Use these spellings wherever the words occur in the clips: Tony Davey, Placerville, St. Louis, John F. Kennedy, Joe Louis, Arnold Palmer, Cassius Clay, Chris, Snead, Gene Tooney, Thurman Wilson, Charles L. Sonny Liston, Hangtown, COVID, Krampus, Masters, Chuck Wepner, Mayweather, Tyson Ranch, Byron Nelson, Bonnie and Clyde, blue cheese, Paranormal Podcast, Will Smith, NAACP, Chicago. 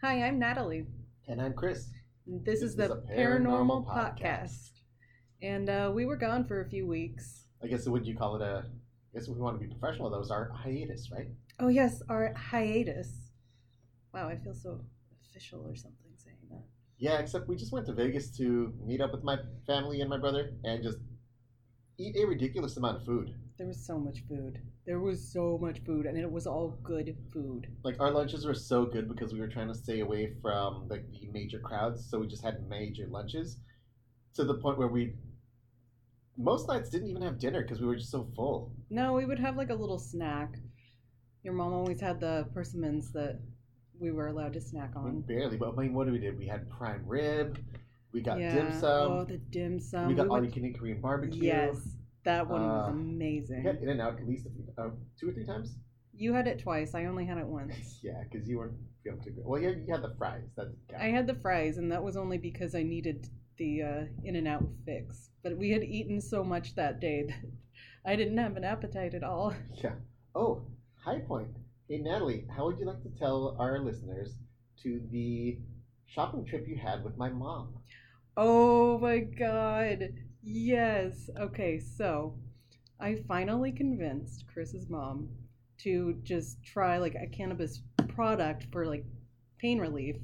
Hi, I'm Natalie. And I'm Chris. This is the Paranormal Podcast. And we were gone for a few weeks. I guess would you call it a... I guess if we want to be professional, that was our hiatus, right? Oh, yes, our hiatus. Wow, I feel so official or something saying that. Yeah, except we just went to Vegas to meet up with my family and my brother and just eat a ridiculous amount of food. There was so much food. And it was all good food. Like, our lunches were so good because we were trying to stay away from, like, the major crowds, so we just had major lunches to the point where we... Most nights didn't even have dinner because we were just so full. No, we would have like a little snack. Your mom always had the persimmons that we were allowed to snack on. We barely, but I mean, what did? We had prime rib. We got dim sum. Oh, the dim sum. We got all-you-can-eat Korean barbecue. Yes, that one was amazing. We had In-N-Out at least two or three times. You had it twice. I only had it once. Yeah, because you weren't feeling too good. Well, you had the fries. That I had the fries, and that was only because I needed the In-N-Out fix. But we had eaten so much that day that I didn't have an appetite at all. Yeah. Oh, high point. Hey, Natalie, how would you like to tell our listeners to the shopping trip you had with my mom? Oh, my God. Yes. Okay, so I finally convinced Chris's mom to just try, like, a cannabis product for, like, pain relief,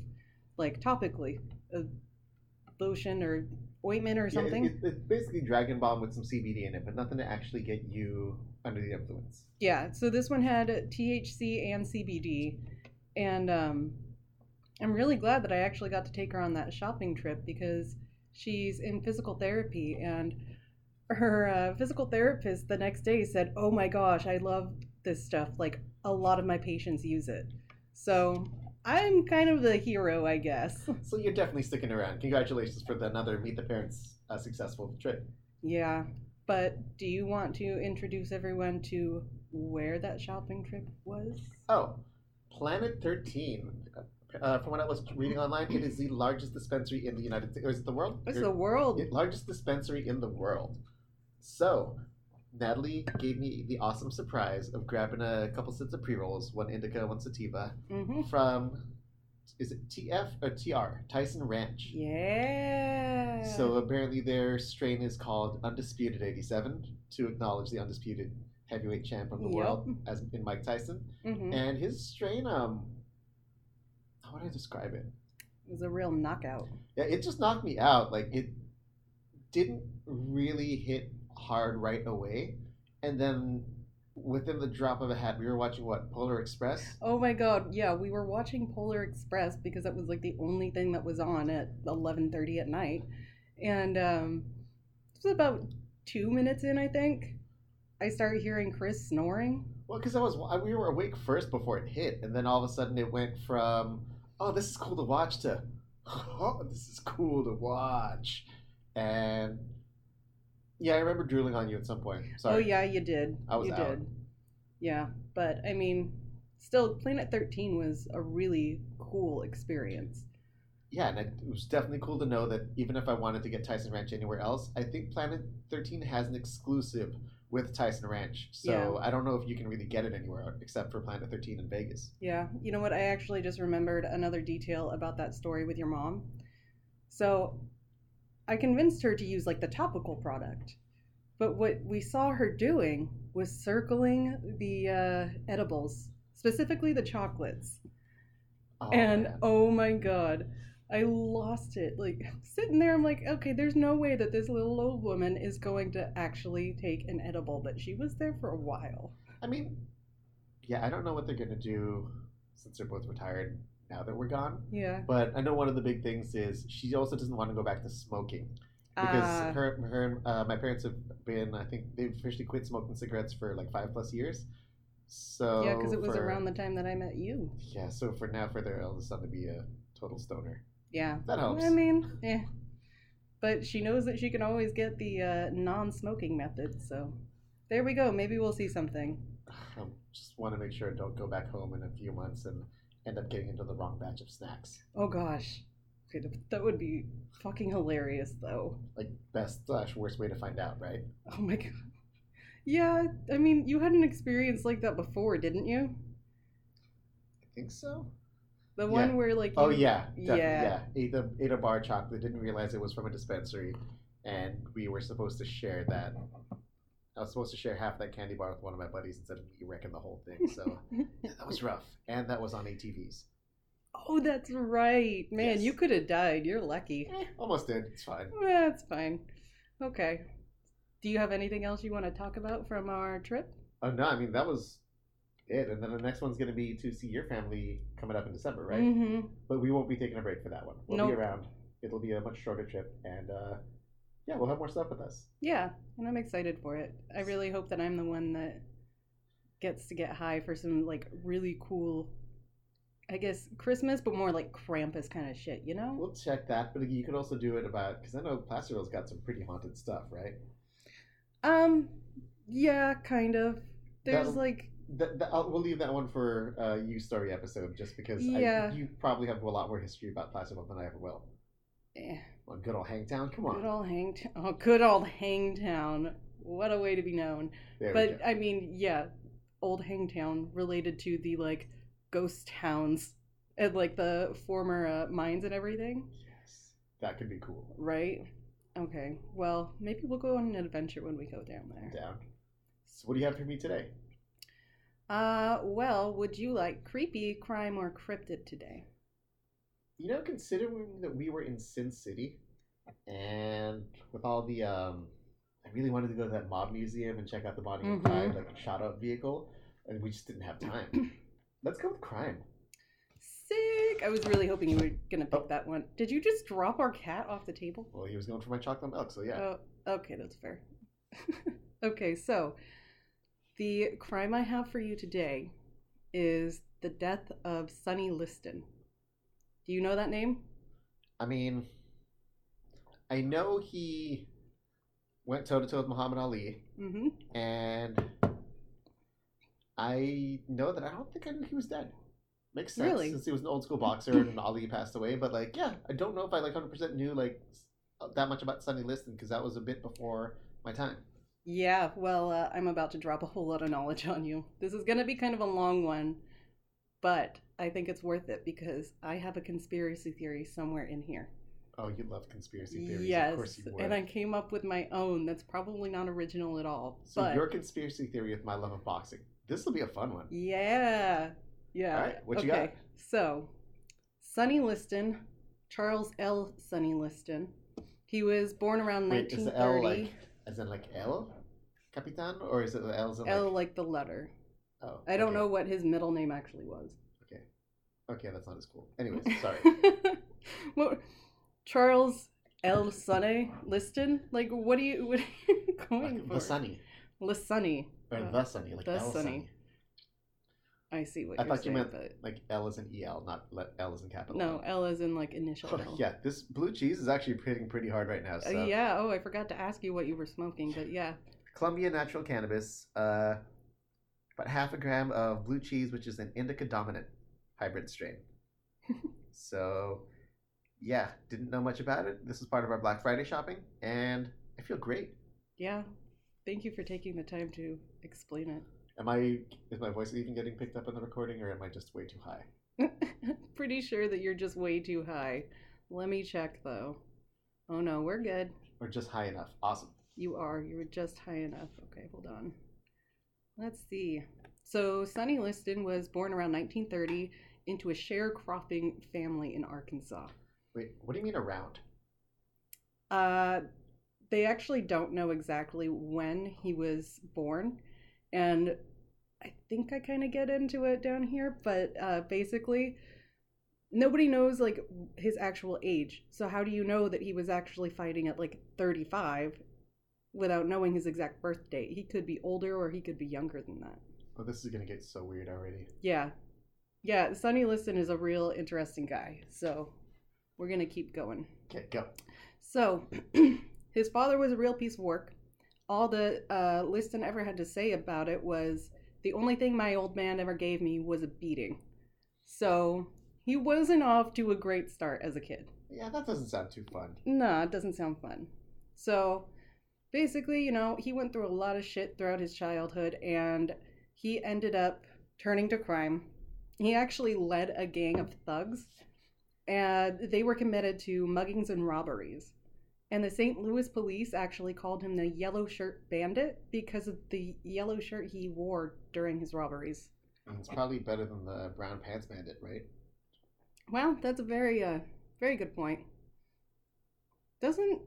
like, topically. Lotion or ointment or something. It's basically Dragon Bomb with some CBD in it, but nothing to actually get you under the influence. Yeah, so this one had THC and CBD, and I'm really glad that I actually got to take her on that shopping trip because she's in physical therapy, and her physical therapist the next day said, oh my gosh, I love this stuff. Like, a lot of my patients use it. So... I'm kind of the hero, I guess. So you're definitely sticking around. Congratulations for another Meet the Parents successful trip. Yeah, but do you want to introduce everyone to where that shopping trip was? Oh, Planet 13. From what I was reading online, it is the largest dispensary in the United States. Or is it the world? It's the world. Largest dispensary in the world. So... Natalie gave me the awesome surprise of grabbing a couple sets of pre-rolls, one indica, one sativa, from, is it TF or TR, Tyson Ranch. Yeah. So apparently their strain is called Undisputed 87, to acknowledge the undisputed heavyweight champ of the world, as in Mike Tyson. And his strain, how would I describe it? It was a real knockout. Yeah, it just knocked me out. Like, it didn't really hit hard right away, and then within the drop of a hat, we were watching Polar Express. Oh my God, yeah, we were watching Polar Express because that was like the only thing that was on at 11:30 at night, and it was about 2 minutes in, I think, I started hearing Chris snoring. Well, because we were awake first before it hit, and then all of a sudden it went from oh, this is cool to watch to oh, this is cool to watch, and. Yeah, I remember drooling on you at some point. Sorry. Oh, yeah, you did. I was out. Yeah, but, I mean, still, Planet 13 was a really cool experience. Yeah, and it was definitely cool to know that even if I wanted to get Tyson Ranch anywhere else, I think Planet 13 has an exclusive with Tyson Ranch. So yeah. I don't know if you can really get it anywhere except for Planet 13 in Vegas. Yeah. You know what? I actually just remembered another detail about that story with your mom. So... I convinced her to use, like, the topical product. But what we saw her doing was circling the edibles, specifically the chocolates. Oh, and, man. Oh, my God, I lost it. Like, sitting there, I'm like, okay, there's no way that this little old woman is going to actually take an edible. But she was there for a while. I mean, yeah, I don't know what they're going to do since they're both retired. Now that we're gone. Yeah. But I know one of the big things is she also doesn't want to go back to smoking. Because my parents have been, I think, they've officially quit smoking cigarettes for like 5+ years. So yeah, because it was around the time that I met you. Yeah, so for now, for their eldest son to be a total stoner. Yeah. That helps. I mean, yeah. But she knows that she can always get the non-smoking method, so there we go. Maybe we'll see something. I just want to make sure I don't go back home in a few months and... end up getting into the wrong batch of snacks. Oh gosh, that would be fucking hilarious though. Like best/worst way to find out, right? Oh my God. Yeah, I mean, you had an experience like that before, didn't you? I think so. The one where like... Ate a bar of chocolate, didn't realize it was from a dispensary, and we were supposed to share that. I was supposed to share half that candy bar with one of my buddies instead of me wrecking the whole thing. So that was rough. And that was on ATVs. Oh, that's right. Man, you could have died. You're lucky. Almost did. It's fine. That's fine. Okay. Do you have anything else you want to talk about from our trip? Oh, no. I mean, that was it. And then the next one's going to be to see your family coming up in December, right? Mm-hmm. But we won't be taking a break for that one. We'll be around. It'll be a much shorter trip. And, yeah, we'll have more stuff with us. Yeah, and I'm excited for it. I really hope that I'm the one that gets to get high for some, like, really cool, I guess, Christmas, but more, like, Krampus kind of shit, you know? We'll check that, but you could also do it about, because I know Placerville's got some pretty haunted stuff, right? Yeah, kind of. There's, we'll leave that one for you story episode, just because you probably have a lot more history about Placerville than I ever will. Yeah. Well, good old Hangtown, come on. Good old Hangtown. What a way to be known. But, I mean, yeah, old Hangtown related to the, like, ghost towns and, like, the former mines and everything. Yes. That could be cool. Right? Okay. Well, maybe we'll go on an adventure when we go down there. Down. So what do you have for me today? Well, would you like creepy, crime, or cryptid today? You know, considering that we were in Sin City, and with all the, I really wanted to go to that mob museum and check out the Bonnie and Clyde, like, shot-up vehicle, and we just didn't have time. Let's go with crime. Sick! I was really hoping you were gonna pick that one. Did you just drop our cat off the table? Well, he was going for my chocolate milk, so yeah. Oh, okay, that's fair. Okay, so, the crime I have for you today is the death of Sonny Liston. Do you know that name? I mean, I know he went toe-to-toe with Muhammad Ali, and I know that I don't think I knew he was dead. Makes sense, really? Since he was an old-school boxer and Ali passed away, but, like, yeah, I don't know if I, like, 100% knew, like, that much about Sonny Liston, because that was a bit before my time. Yeah, well, I'm about to drop a whole lot of knowledge on you. This is going to be kind of a long one, but... I think it's worth it because I have a conspiracy theory somewhere in here. Oh, you love conspiracy theories. Yes, of course you would. And I came up with my own. That's probably not original at all. So your conspiracy theory with my love of boxing. This will be a fun one. Yeah. Yeah. All right, what you got? So, Sonny Liston, Charles L. Sonny Liston. He was born around 1930. Wait, is the L as in like El Capitan? Or is it the L as in like... L like the letter. Oh. I don't know what his middle name actually was. Okay, that's not as cool. Anyways, sorry. Well, Charles L. Sonny Liston? Like, what are you going for? The Sonny. Or the Sonny, like the L Sonny. I see what you're saying. I thought you meant like L as in EL, not L as in capital. No, L as in like initial L. Yeah, this blue cheese is actually hitting pretty hard right now. So. Yeah, I forgot to ask you what you were smoking, but yeah. Columbia Natural Cannabis, about half a gram of blue cheese, which is an indica dominant. Hybrid strain. So, yeah, didn't know much about it. This is part of our Black Friday shopping, and I feel great. Yeah. Thank you for taking the time to explain it. Is my voice even getting picked up in the recording, or am I just way too high? Pretty sure that you're just way too high. Let me check, though. Oh, no, we're good. We're just high enough. Awesome. You were just high enough. Okay, hold on. Let's see. So, Sonny Liston was born around 1930 into a sharecropping family in Arkansas. Wait, what do you mean around? They actually don't know exactly when he was born, and I think I kind of get into it down here, but basically, nobody knows, like, his actual age. So, how do you know that he was actually fighting at, like, 35 without knowing his exact birth date? He could be older or he could be younger than that. Oh, this is going to get so weird already. Yeah. Yeah, Sonny Liston is a real interesting guy, so we're going to keep going. Okay, go. So, his father was a real piece of work. All the Liston ever had to say about it was, the only thing my old man ever gave me was a beating. So, he wasn't off to a great start as a kid. Yeah, that doesn't sound too fun. No, it doesn't sound fun. So, basically, you know, he went through a lot of shit throughout his childhood, and... he ended up turning to crime He actually led a gang of thugs, and they were committed to muggings and robberies. And the St. Louis police actually called him the Yellow Shirt Bandit because of the yellow shirt he wore during his robberies. It's probably better than the Brown Pants Bandit, right? Well, that's a very good point. Doesn't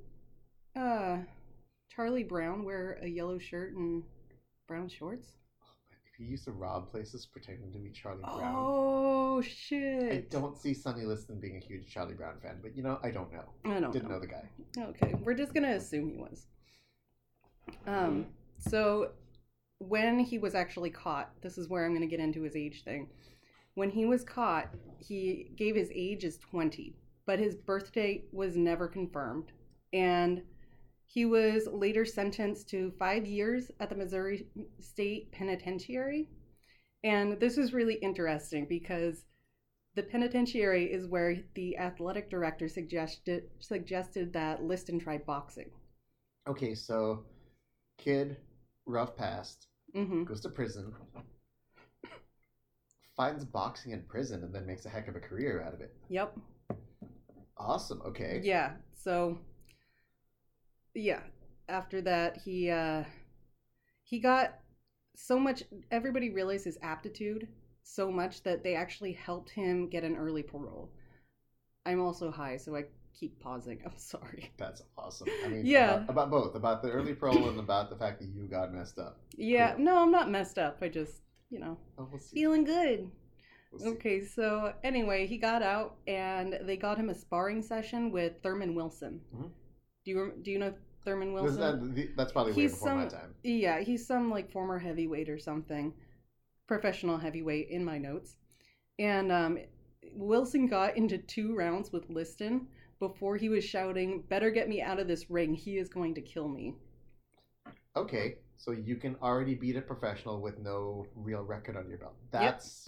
Charlie Brown wear a yellow shirt and brown shorts? He used to rob places pretending to be Charlie Brown. Oh, shit. I don't see Sonny Liston being a huge Charlie Brown fan, but, you know, I don't know. Didn't know the guy. Okay, we're just going to assume he was. So when he was actually caught, this is where I'm going to get into his age thing. When he was caught, he gave his age as 20, but his birth date was never confirmed. And he was later sentenced to 5 years at the Missouri State Penitentiary. And this is really interesting because the penitentiary is where the athletic director suggested that Liston try boxing. Okay, so kid, rough past, goes to prison, finds boxing in prison, and then makes a heck of a career out of it. Yep. Awesome, okay. Yeah, so... yeah, after that, he got so much, everybody realized his aptitude so much that they actually helped him get an early parole. I'm also high, so I keep pausing. I'm sorry. That's awesome. I mean, yeah. About both, about the early parole and about the fact that you got messed up. Yeah, cool. No, I'm not messed up. I just, you know, feeling good. We'll okay, so anyway, he got out and they got him a sparring session with Thurman Wilson. Mm-hmm. Do you know Thurman Wilson? That's probably way before my time. Yeah, he's some like former heavyweight or something, professional heavyweight in my notes. And Wilson got into 2 rounds with Liston before he was shouting, "Better get me out of this ring. He is going to kill me." Okay, so you can already beat a professional with no real record on your belt. That's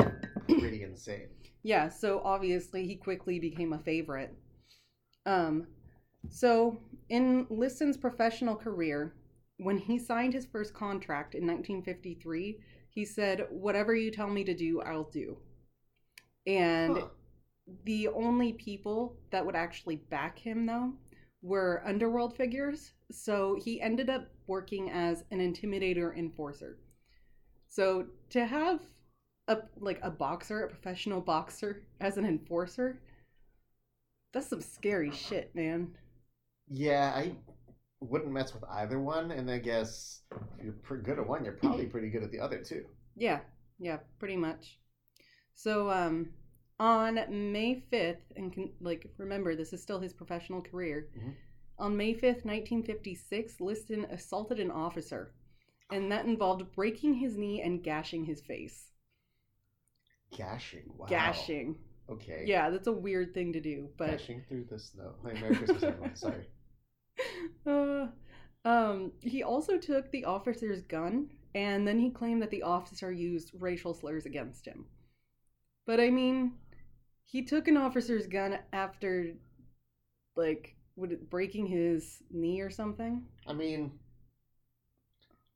pretty insane. Yeah, so obviously he quickly became a favorite. So, in Liston's professional career, when he signed his first contract in 1953, he said, "Whatever you tell me to do, I'll do." And the only people that would actually back him, though, were underworld figures. So, he ended up working as an intimidator enforcer. So, to have a boxer, a professional boxer, as an enforcer, that's some scary shit, man. Yeah, I wouldn't mess with either one, and I guess if you're pretty good at one, you're probably pretty good at the other, too. Yeah, pretty much. So, on May 5th, and remember, this is still his professional career, on May 5th, 1956, Liston assaulted an officer, and that involved breaking his knee and gashing his face. Gashing? Wow. Gashing. Okay. Yeah, that's a weird thing to do, but... gashing through the snow. Merry Christmas, everyone. Sorry. He also took the officer's gun, and then he claimed that the officer used racial slurs against him. But, I mean, he took an officer's gun after, breaking his knee or something? I mean,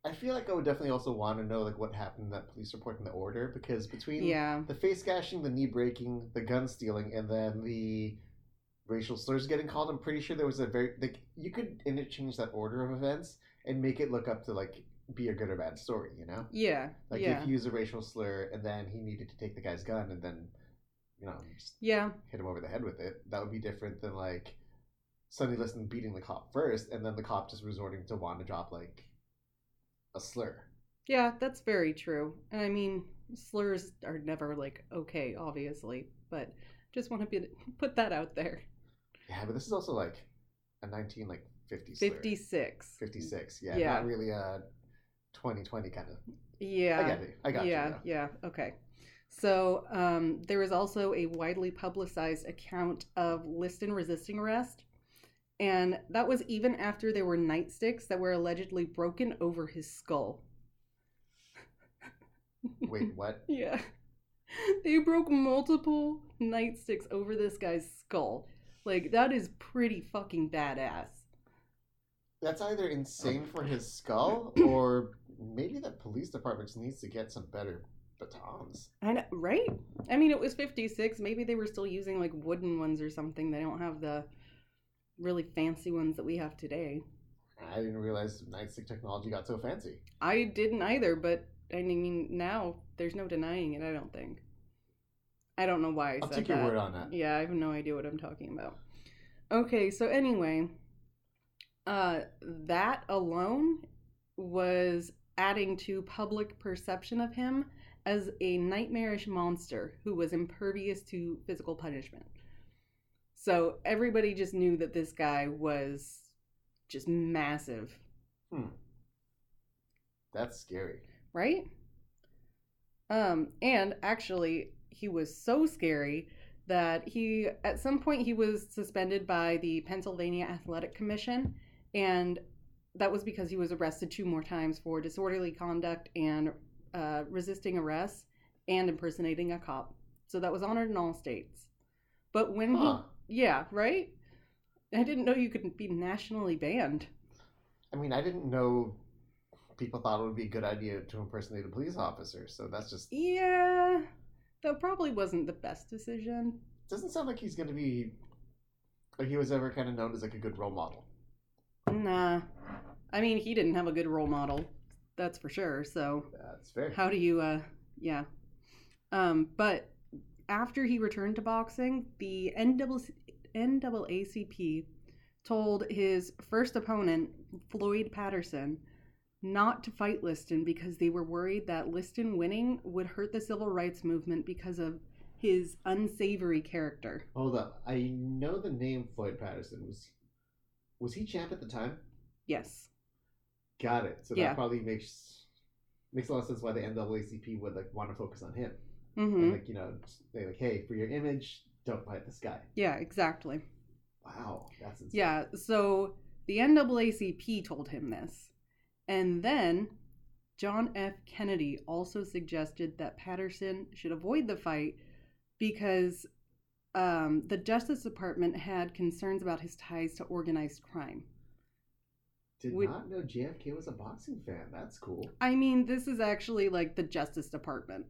I feel like I would definitely also want to know what happened in that police report and the order, because between the face gashing, the knee breaking, the gun stealing, and then the racial slurs getting called, I'm pretty sure there was a very you could interchange that order of events and make it look up to be a good or bad story, you know? Yeah. If you use a racial slur and then he needed to take the guy's gun and then just hit him over the head with it, that would be different than Sonny Liston beating the cop first and then the cop just resorting to want to drop a slur. Yeah, that's very true. And I mean, slurs are never okay, obviously, but just want to put that out there. Yeah, but this is also a 1950 slur. 56. Yeah, not really a 2020 kind of. Yeah. I got you. Yeah, okay. So there was also a widely publicized account of Liston resisting arrest. And that was even after there were nightsticks that were allegedly broken over his skull. Wait, what? Yeah. They broke multiple nightsticks over this guy's skull. That is pretty fucking badass. That's either insane for his skull, or maybe the police department needs to get some better batons. I know, right? I mean, it was 56. Maybe they were still using like wooden ones or something. They don't have the really fancy ones that we have today. I didn't realize nightstick technology got so fancy. I didn't either, but I mean, now there's no denying it, I don't think. I don't know why I said that. I'll take your word on that. Yeah, I have no idea what I'm talking about. Okay, so anyway, that alone was adding to public perception of him as a nightmarish monster who was impervious to physical punishment. So everybody just knew that this guy was just massive. That's scary. Right? And actually, he was so scary that he, at some point, he was suspended by the Pennsylvania Athletic Commission, and that was because he was arrested 2 more times for disorderly conduct and resisting arrest and impersonating a cop. So that was honored in all states. But when he... Yeah, right? I didn't know you could be nationally banned. I mean, I didn't know people thought it would be a good idea to impersonate a police officer, so that's just... Yeah... That probably wasn't the best decision. Doesn't sound like he's going to be... Like he was ever kind of known as like a good role model. Nah. I mean, he didn't have a good role model. That's for sure, so... That's fair. How do you... yeah. But after he returned to boxing, the NAACP told his first opponent, Floyd Patterson, not to fight Liston because they were worried that Liston winning would hurt the civil rights movement because of his unsavory character. Hold up. I know the name Floyd Patterson. Was he champ at the time? Yes. Got it. So that probably makes a lot of sense why the NAACP would like want to focus on him. Mm-hmm. And, like, you know, they're like, hey, for your image, don't fight this guy. Yeah, exactly. Wow. That's insane. Yeah. So the NAACP told him this. And then John F. Kennedy also suggested that Patterson should avoid the fight because the Justice Department had concerns about his ties to organized crime. Did not know JFK was a boxing fan. That's cool. I mean, this is actually like the Justice Department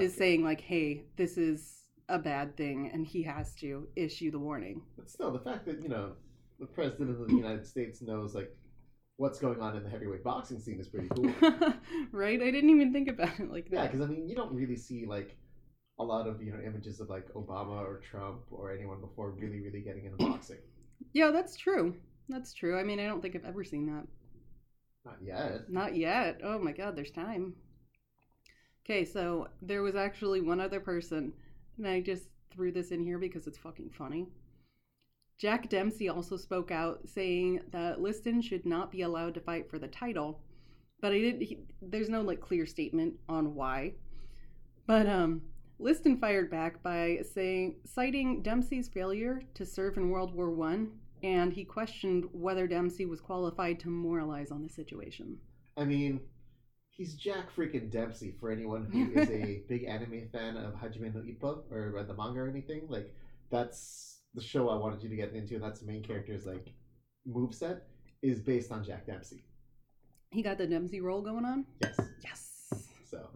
is saying like, hey, this is a bad thing and he has to issue the warning. But still, the fact that, you know, the President of the United States knows like what's going on in the heavyweight boxing scene is pretty cool. Right? I didn't even think about it like that. Yeah, because, I mean, you don't really see, like, a lot of, you know, images of, like, Obama or Trump or anyone before really, really getting into boxing. Yeah, that's true. That's true. I mean, I don't think I've ever seen that. Not yet. Not yet. Oh, my God, there's time. Okay, so there was actually one other person, and I just threw this in here because it's fucking funny. Jack Dempsey also spoke out saying that Liston should not be allowed to fight for the title, but there's no like clear statement on why. But Liston fired back by citing Dempsey's failure to serve in World War I, and he questioned whether Dempsey was qualified to moralize on the situation. I mean, he's Jack freaking Dempsey for anyone who is a big anime fan of Hajime no Ippo or read the manga or anything. Like, that's the show I wanted you to get into, and that's the main character's, like, moveset, is based on Jack Dempsey. He got the Dempsey role going on? Yes. Yes. So,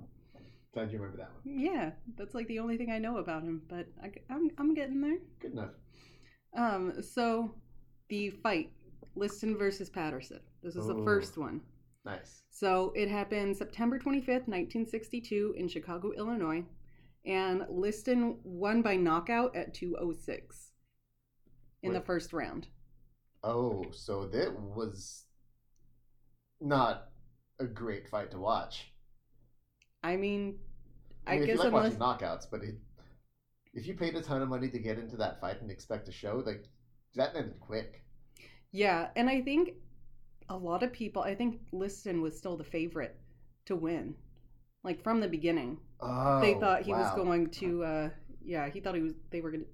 glad you remember that one. Yeah, that's, like, the only thing I know about him, but I'm getting there. Good enough. So, the fight, Liston versus Patterson. This is the first one. Nice. So, it happened September 25th, 1962 in Chicago, Illinois, and Liston won by knockout at 2:06. In the first round. Oh, so that was not a great fight to watch. I mean, I guess if you like watching knockouts, but if you paid a ton of money to get into that fight and expect a show, like, that ended quick. Yeah, and I think a lot of people, I think Liston was still the favorite to win. Like, from the beginning. Oh, they thought he was going to, he thought they were going to,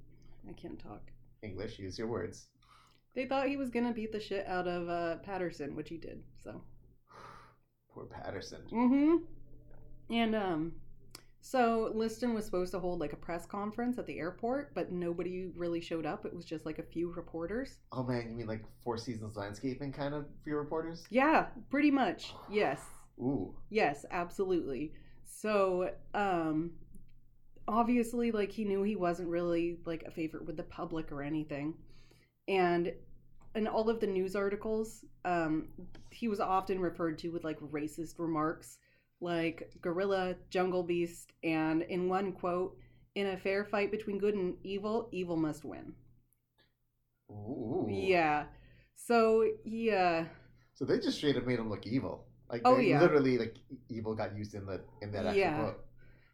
I can't talk. English, use your words. They thought he was going to beat the shit out of Patterson, which he did, so. Poor Patterson. Mm-hmm. And so Liston was supposed to hold like a press conference at the airport, but nobody really showed up. It was just like a few reporters. Oh man, you mean like Four Seasons Landscaping kind of few reporters? Yeah, pretty much. Yes. Ooh. Yes, absolutely. So, obviously, like, he knew he wasn't really, like, a favorite with the public or anything. And in all of the news articles, he was often referred to with, like, racist remarks, like gorilla, jungle beast, and in one quote, "In a fair fight between good and evil, evil must win." Ooh. Yeah. So, yeah. So they just straight up made him look evil. Like, oh, yeah. Literally, like, evil got used in that actual book.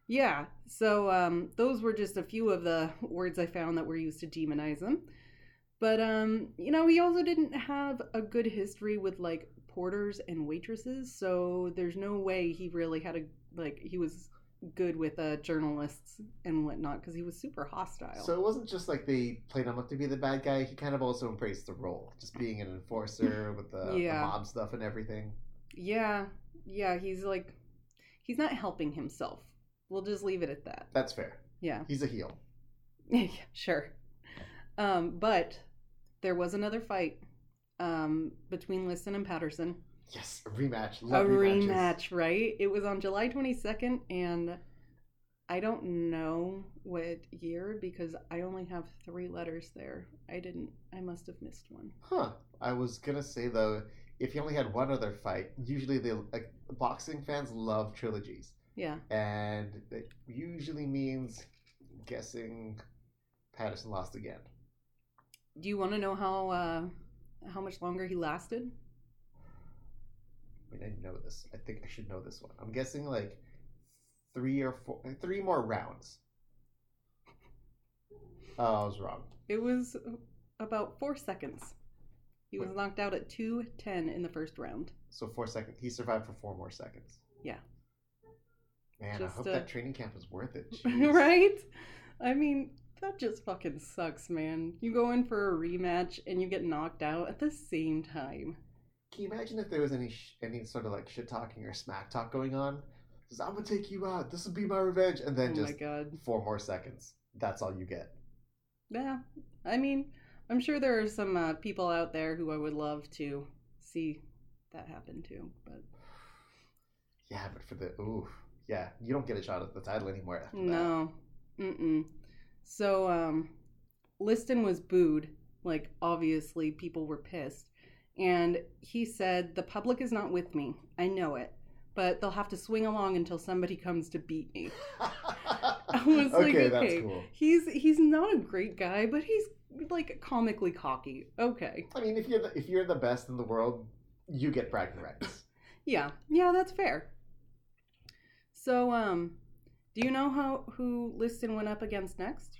Yeah. So, those were just a few of the words I found that were used to demonize him. But, you know, he also didn't have a good history with, like, porters and waitresses. So there's no way he really had a, like, he was good with journalists and whatnot, because he was super hostile. So it wasn't just like they played him up to be the bad guy. He kind of also embraced the role, just being an enforcer with the mob stuff and everything. Yeah. Yeah. He's like, he's not helping himself. We'll just leave it at that. That's fair. Yeah. He's a heel. Yeah, sure. But there was another fight between Liston and Patterson. Yes, a rematch. Love rematches. Right? It was on July 22nd, and I don't know what year because I only have three letters there. I must have missed one. Huh. I was going to say, though, if you only had one other fight, usually boxing fans love trilogies. Yeah. And it usually means, I'm guessing, Patterson lost again. Do you want to know how much longer he lasted? I mean, I know this. I think I should know this one. I'm guessing like three more rounds. Oh, I was wrong. It was about 4 seconds. He was knocked out at 2:10 in the first round. So 4 seconds. He survived for 4 more seconds. Yeah. Man, just I hope that training camp was worth it. Right? I mean, that just fucking sucks, man. You go in for a rematch and you get knocked out at the same time. Can you imagine if there was any sort of like shit talking or smack talk going on? Because I'm gonna take you out. This will be my revenge, and then 4 more seconds. That's all you get. Yeah, I mean, I'm sure there are some people out there who I would love to see that happen to, but yeah, but for the yeah, you don't get a shot at the title anymore after that. No, So Liston was booed. Like, obviously, people were pissed. And he said, "The public is not with me. I know it. But they'll have to swing along until somebody comes to beat me." I was okay, that's cool. He's not a great guy, but he's, like, comically cocky. Okay. I mean, if you're the best in the world, you get bragging rights. Yeah. Yeah, that's fair. So, do you know who Liston went up against next?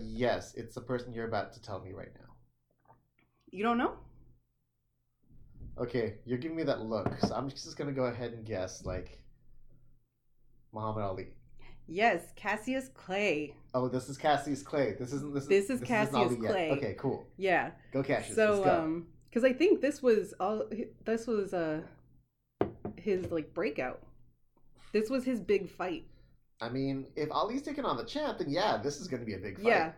Yes. It's the person you're about to tell me right now. You don't know? Okay, you're giving me that look, so I'm just going to go ahead and guess, like, Muhammad Ali. Yes, Cassius Clay. Oh, this is Cassius Clay. This is Cassius Clay. Yet. Okay, cool. Yeah. Go Cassius. So, let's go. Because I think this was his, like, breakout. This was his big fight. I mean, if Ali's taking on the champ, then yeah, this is going to be a big fight. Yeah.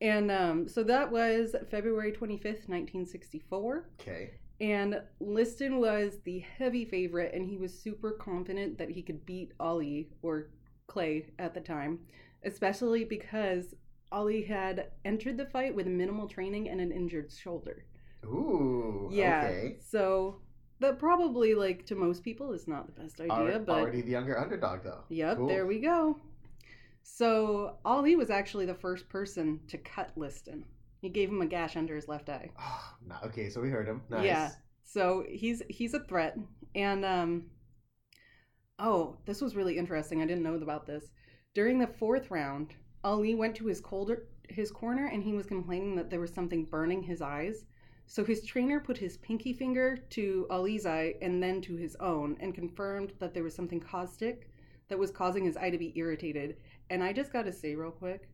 And so that was February 25th, 1964. Okay. And Liston was the heavy favorite, and he was super confident that he could beat Ali, or Clay at the time, especially because Ali had entered the fight with minimal training and an injured shoulder. Ooh, yeah, okay. So that probably, like, to most people is not the best idea. Already the younger underdog, though. Yep, cool. There we go. So, Ali was actually the first person to cut Liston. He gave him a gash under his left eye. Oh, okay, so we heard him. Nice. Yeah, so he's a threat. And, this was really interesting. I didn't know about this. During the fourth round, Ali went to his corner, and he was complaining that there was something burning his eyes. So his trainer put his pinky finger to Ali's eye and then to his own and confirmed that there was something caustic that was causing his eye to be irritated. And I just got to say real quick,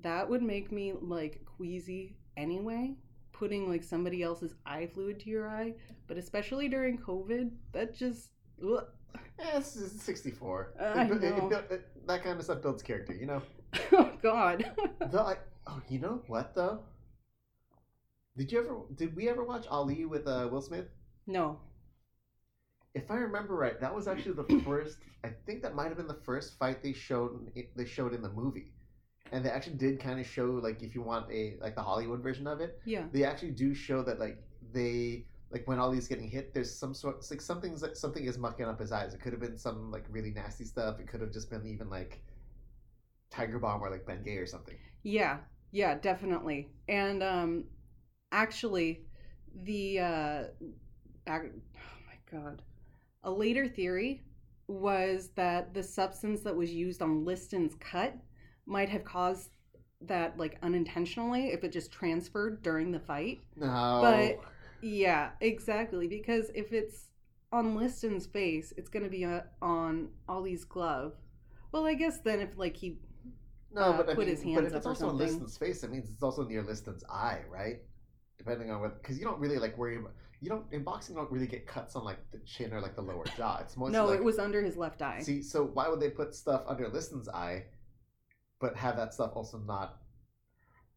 that would make me, like, queasy anyway, putting, like, somebody else's eye fluid to your eye. But especially during COVID, that just... Ugh. Yeah, it's 64. That kind of stuff builds character, you know? Oh, God. You know what, though? Did we ever watch Ali with Will Smith? No. if I remember right, that was actually the first. I think that might have been the first fight they showed in the movie, and they actually did kind of show, like, if you want a, like, the Hollywood version of it. Yeah. They actually do show that, like, they, like, when Ali's getting hit, there's some sort, like, something is mucking up his eyes. It could have been some, like, really nasty stuff. It could have just been even, like, Tiger Bomb or, like, Ben Gay or something. Yeah. Yeah, definitely. And actually, the a later theory was that the substance that was used on Liston's cut might have caused that, like, unintentionally, if it just transferred during the fight. No. But, yeah, exactly. Because if it's on Liston's face, it's going to be on Ollie's glove. Well, I guess then if, like, he put his hands up or something. But if it's also on Liston's face, it means it's also near Liston's eye, right? Depending on what, because you don't really, like, worry about, you don't, in boxing, you don't really get cuts on, like, the chin or, like, the lower jaw. It's mostly, no, like, it was under his left eye. See, so why would they put stuff under Liston's eye, but have that stuff also not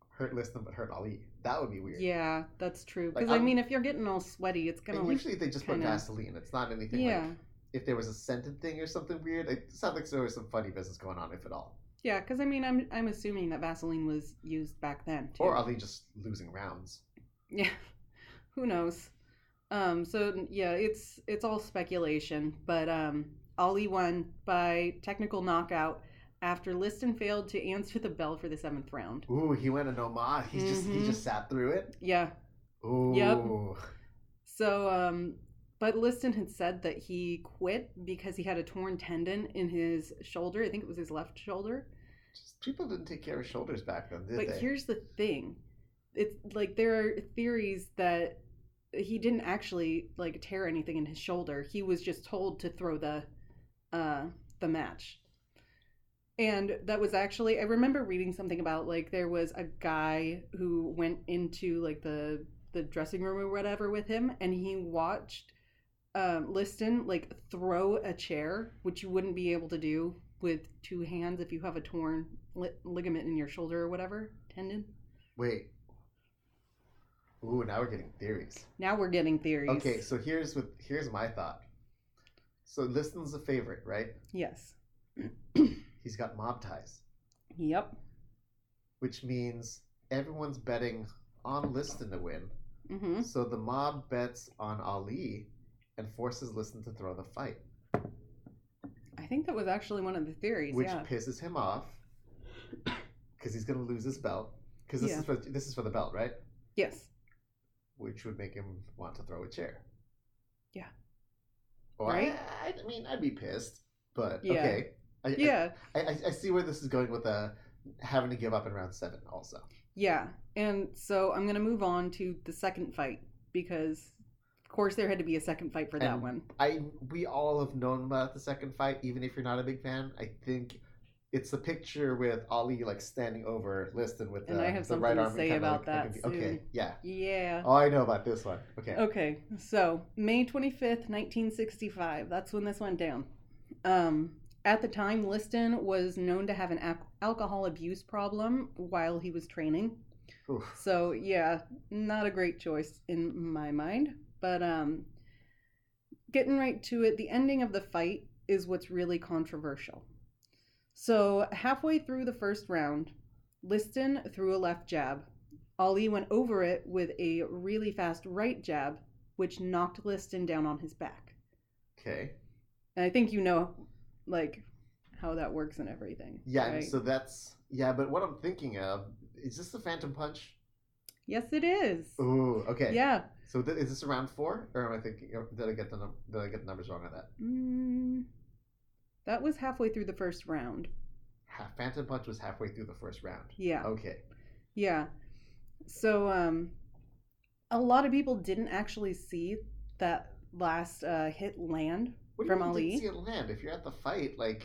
hurt Liston but hurt Ali? That would be weird. Yeah, that's true. Because, like, I mean, if you're getting all sweaty, it's gonna. And like, usually they just kinda put Vaseline. It's not anything. Yeah. Like, if there was a scented thing or something weird, it sounds like there was some funny business going on, if at all. Yeah, because I mean, I'm assuming that Vaseline was used back then too. Or Ali just losing rounds. Yeah, who knows? So yeah, it's all speculation, but Ali won by technical knockout after Liston failed to answer the bell for the 7th round. Ooh, he went a no ma. He just sat through it. Yeah. Ooh. Yep. So, but Liston had said that he quit because he had a torn tendon in his shoulder. I think it was his left shoulder. Just, people didn't take care of shoulders back then, did they? But here's the thing. It's like there are theories that he didn't actually, like, tear anything in his shoulder. He was just told to throw the match, and that was actually, I remember reading something about, like, there was a guy who went into, like, the dressing room or whatever with him, and he watched Liston, like, throw a chair, which you wouldn't be able to do with two hands if you have a torn ligament in your shoulder or whatever tendon. Wait. Ooh, now we're getting theories. Okay, so here's my thought. So Liston's a favorite, right? Yes. He's got mob ties. Yep. Which means everyone's betting on Liston to win. Mm-hmm. So the mob bets on Ali and forces Liston to throw the fight. I think that was actually one of the theories, which pisses him off because he's going to lose his belt. Because this is for the belt, right? Yes. Which would make him want to throw a chair. Yeah. Or, right? I mean, I'd be pissed, but okay. I see where this is going with having to give up in round 7 also. Yeah, and so I'm going to move on to the second fight because, of course, there had to be a second fight for that one. We all have known about the second fight, even if you're not a big fan. I think it's the picture with Ali, like, standing over Liston with the right arm. And I have something to say about that soon. Okay, yeah. Yeah. Oh, I know about this one. Okay. Okay, so May 25th, 1965. That's when this went down. At the time, Liston was known to have an alcohol abuse problem while he was training. Oof. So, yeah, not a great choice in my mind. But getting right to it, the ending of the fight is what's really controversial. So halfway through the first round, Liston threw a left jab. Ali went over it with a really fast right jab, which knocked Liston down on his back. Okay. And I think you know, like, how that works and everything. Yeah, right? So that's... Yeah, but what I'm thinking of, is this the Phantom Punch? Yes, it is. Ooh, okay. Yeah. So is this round 4? Or am I thinking... Did I get the numbers wrong on that? That was halfway through the first round. Phantom Punch was halfway through the first round. Yeah. Okay. Yeah. So, a lot of people didn't actually see that last hit land from Ali. What do you mean didn't see it land? If you're at the fight, like...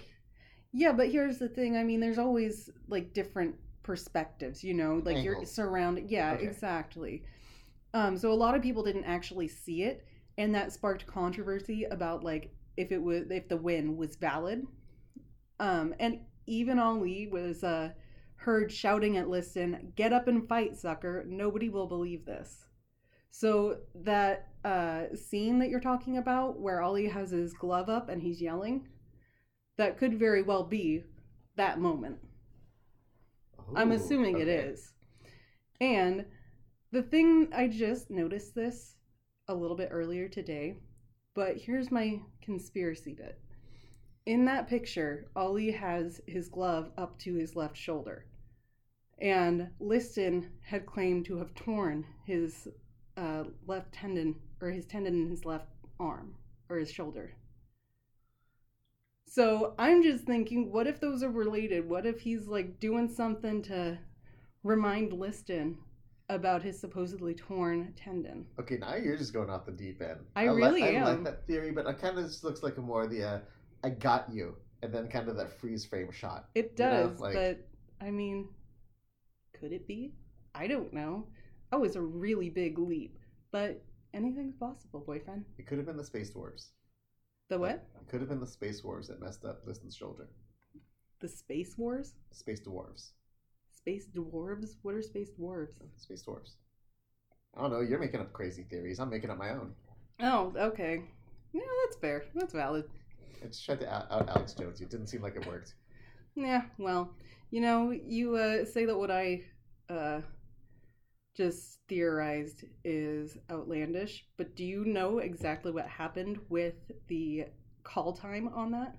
Yeah, but here's the thing. I mean, there's always, like, different perspectives, you know? Like, angles. You're surrounded... Yeah, okay. Exactly. So a lot of people didn't actually see it, and that sparked controversy about, like... if the win was valid. And even Ali was heard shouting at Liston, "Get up and fight, sucker. Nobody will believe this." So that scene that you're talking about where Ollie has his glove up and he's yelling, that could very well be that moment. Ooh, I'm assuming it is. And the thing, I just noticed this a little bit earlier today, but here's my conspiracy bit. In that picture, Ollie has his glove up to his left shoulder. And Liston had claimed to have torn his left tendon, or his tendon in his left arm, or his shoulder. So I'm just thinking, what if those are related? What if he's like doing something to remind Liston about his supposedly torn tendon? Okay, now you're just going off the deep end. I really am. I like that theory, but it kind of just looks like a more the I got you, and then kind of that freeze frame shot. It does, you know? Like, but I mean, could it be? I don't know. That was a really big leap, but anything's possible, boyfriend. It could have been the space wars. The what? It could have been the space wars that messed up Liston's shoulder. The space wars? Space dwarves. Space dwarves? What are space dwarves? Space dwarves. I don't know. You're making up crazy theories. I'm making up my own. Oh, okay. Yeah, that's fair. That's valid. I just tried to out Alex Jones. It didn't seem like it worked. Yeah, well, you know, you say that what I just theorized is outlandish, but do you know exactly what happened with the call time on that?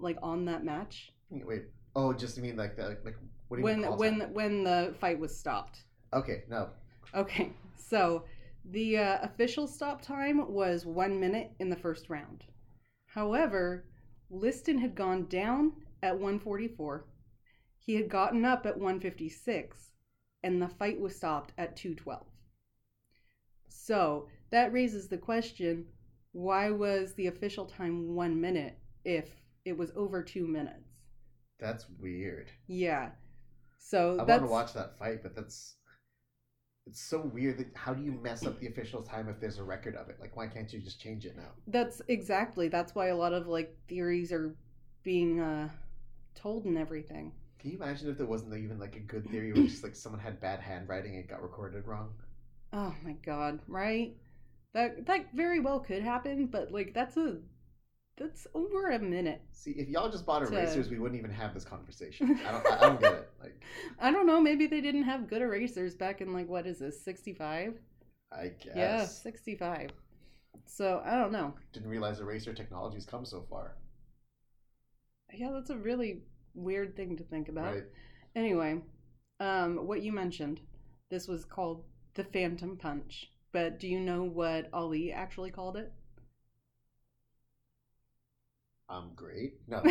Like, on that match? Wait, oh, just you mean like that? Like, what do you mean when the fight was stopped. Okay, no. Okay, so the official stop time was 1 minute in the first round. However, Liston had gone down at 1:44. He had gotten up at 1:56, and the fight was stopped at 2:12. So that raises the question, why was the official time 1 minute if it was over 2 minutes? That's weird. Yeah. So I want to watch that fight, but it's so weird. That how do you mess up the official time if there's a record of it? Like, why can't you just change it now? That's why a lot of like theories are being told and everything. Can you imagine if there wasn't even like a good theory where just like someone had bad handwriting and got recorded wrong? Oh my god, right? That very well could happen, but like that's over a minute. See, if y'all just bought erasers, we wouldn't even have this conversation. I don't get it. Like, I don't know. Maybe they didn't have good erasers back in like, what is this, 65? I guess. Yeah, 65. So I don't know. Didn't realize eraser technology's come so far. Yeah, that's a really weird thing to think about. Right. Anyway, what you mentioned, this was called the Phantom Punch. But do you know what Ali actually called it? I'm great. No.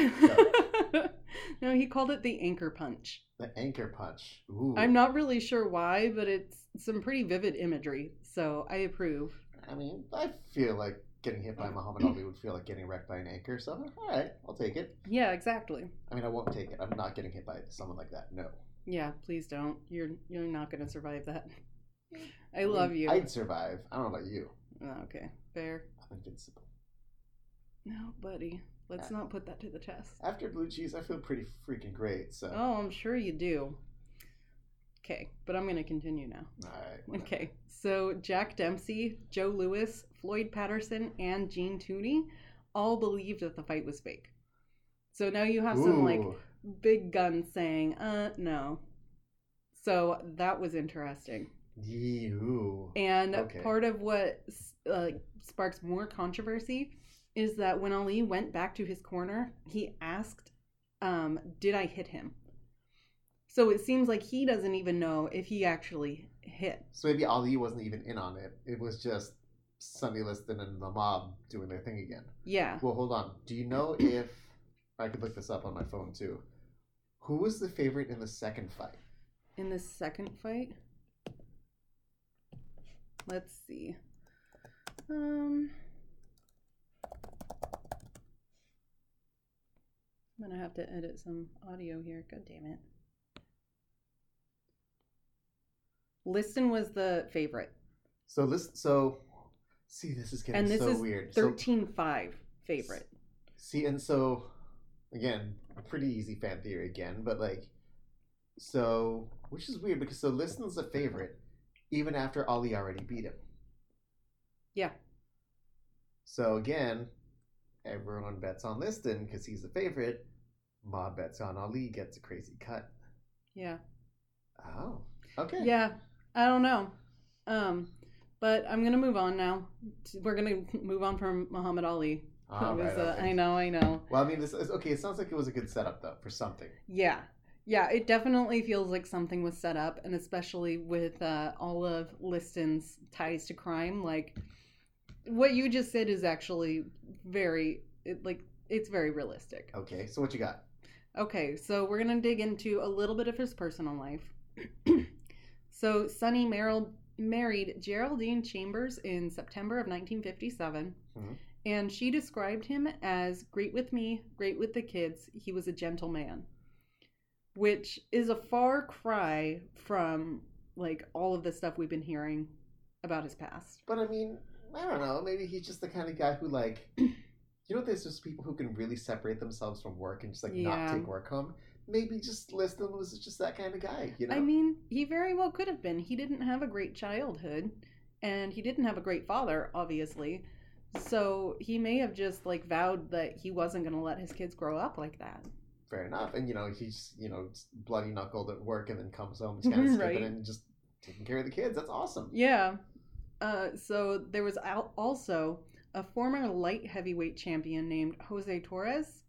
No, he called it the anchor punch. The anchor punch. Ooh. I'm not really sure why, but it's some pretty vivid imagery, so I approve. I mean, I feel like getting hit by Muhammad Ali would feel like getting wrecked by an anchor, so all right, I'll take it. Yeah, exactly. I mean, I won't take it. I'm not getting hit by someone like that. No. Yeah, please don't. You're not going to survive that. I love you. I'd survive. I don't know about you. Okay, fair. I'm invincible. No, buddy. Let's not put that to the test. After blue cheese, I feel pretty freaking great. So. Oh, I'm sure you do. Okay, but I'm going to continue now. All right. Whatever. Okay, so Jack Dempsey, Joe Louis, Floyd Patterson, and Gene Tooney all believed that the fight was fake. So now you have some, like, big gun saying, no. So that was interesting. Ew. And part of what sparks more controversy is that when Ali went back to his corner, he asked, did I hit him? So it seems like he doesn't even know if he actually hit. So maybe Ali wasn't even in on it. It was just Sonny Liston and the mob doing their thing again. Yeah. Well, hold on. Do you know if... I could look this up on my phone, too. Who was the favorite in the second fight? In the second fight? Let's see. I'm going to have to edit some audio here. God damn it. Liston was the favorite. So this is getting so weird. And this is 13-5 favorite. See, and so, again, a pretty easy fan theory again, but like, so, which is weird because so Liston's a favorite, even after Ali already beat him. Yeah. So again, everyone bets on Liston because he's the favorite. Ma bets on Ali, gets a crazy cut. Yeah. Oh, okay. Yeah, I don't know. But I'm going to move on now. We're going to move on from Muhammad Ali. Okay. I know. Well, I mean, it sounds like it was a good setup, though, for something. Yeah. Yeah, it definitely feels like something was set up, and especially with all of Liston's ties to crime. Like, what you just said is actually it's very realistic. Okay, so what you got? Okay, so we're going to dig into a little bit of his personal life. So, Sonny married Geraldine Chambers in September of 1957, mm-hmm. and she described him as great with me, great with the kids. He was a gentle man. Which is a far cry from, like, all of the stuff we've been hearing about his past. But, I mean, I don't know. Maybe he's just the kind of guy who, like, you know, there's just people who can really separate themselves from work and just, like, not take work home. Maybe just Liston was just that kind of guy, you know? I mean, he very well could have been. He didn't have a great childhood, and he didn't have a great father, obviously. So he may have just, like, vowed that he wasn't going to let his kids grow up like that. Fair enough. And, you know, he's, you know, bloody knuckled at work and then comes home and kind of skipping and just taking care of the kids. That's awesome. Yeah. So there was also a former light heavyweight champion named Jose Torres.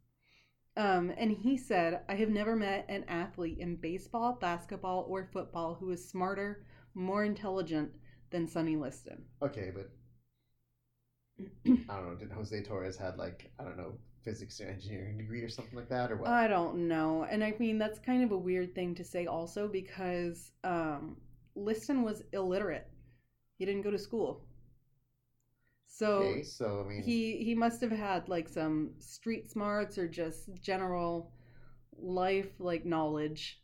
And he said, I have never met an athlete in baseball, basketball, or football who is smarter, more intelligent than Sonny Liston. Okay, but I don't know. Did Jose Torres had, like, I don't know, physics or engineering degree or something like that, or what? I don't know. And I mean, that's kind of a weird thing to say also, because Liston was illiterate. He didn't go to school. So I mean, he must have had, like, some street smarts or just general life, like, knowledge.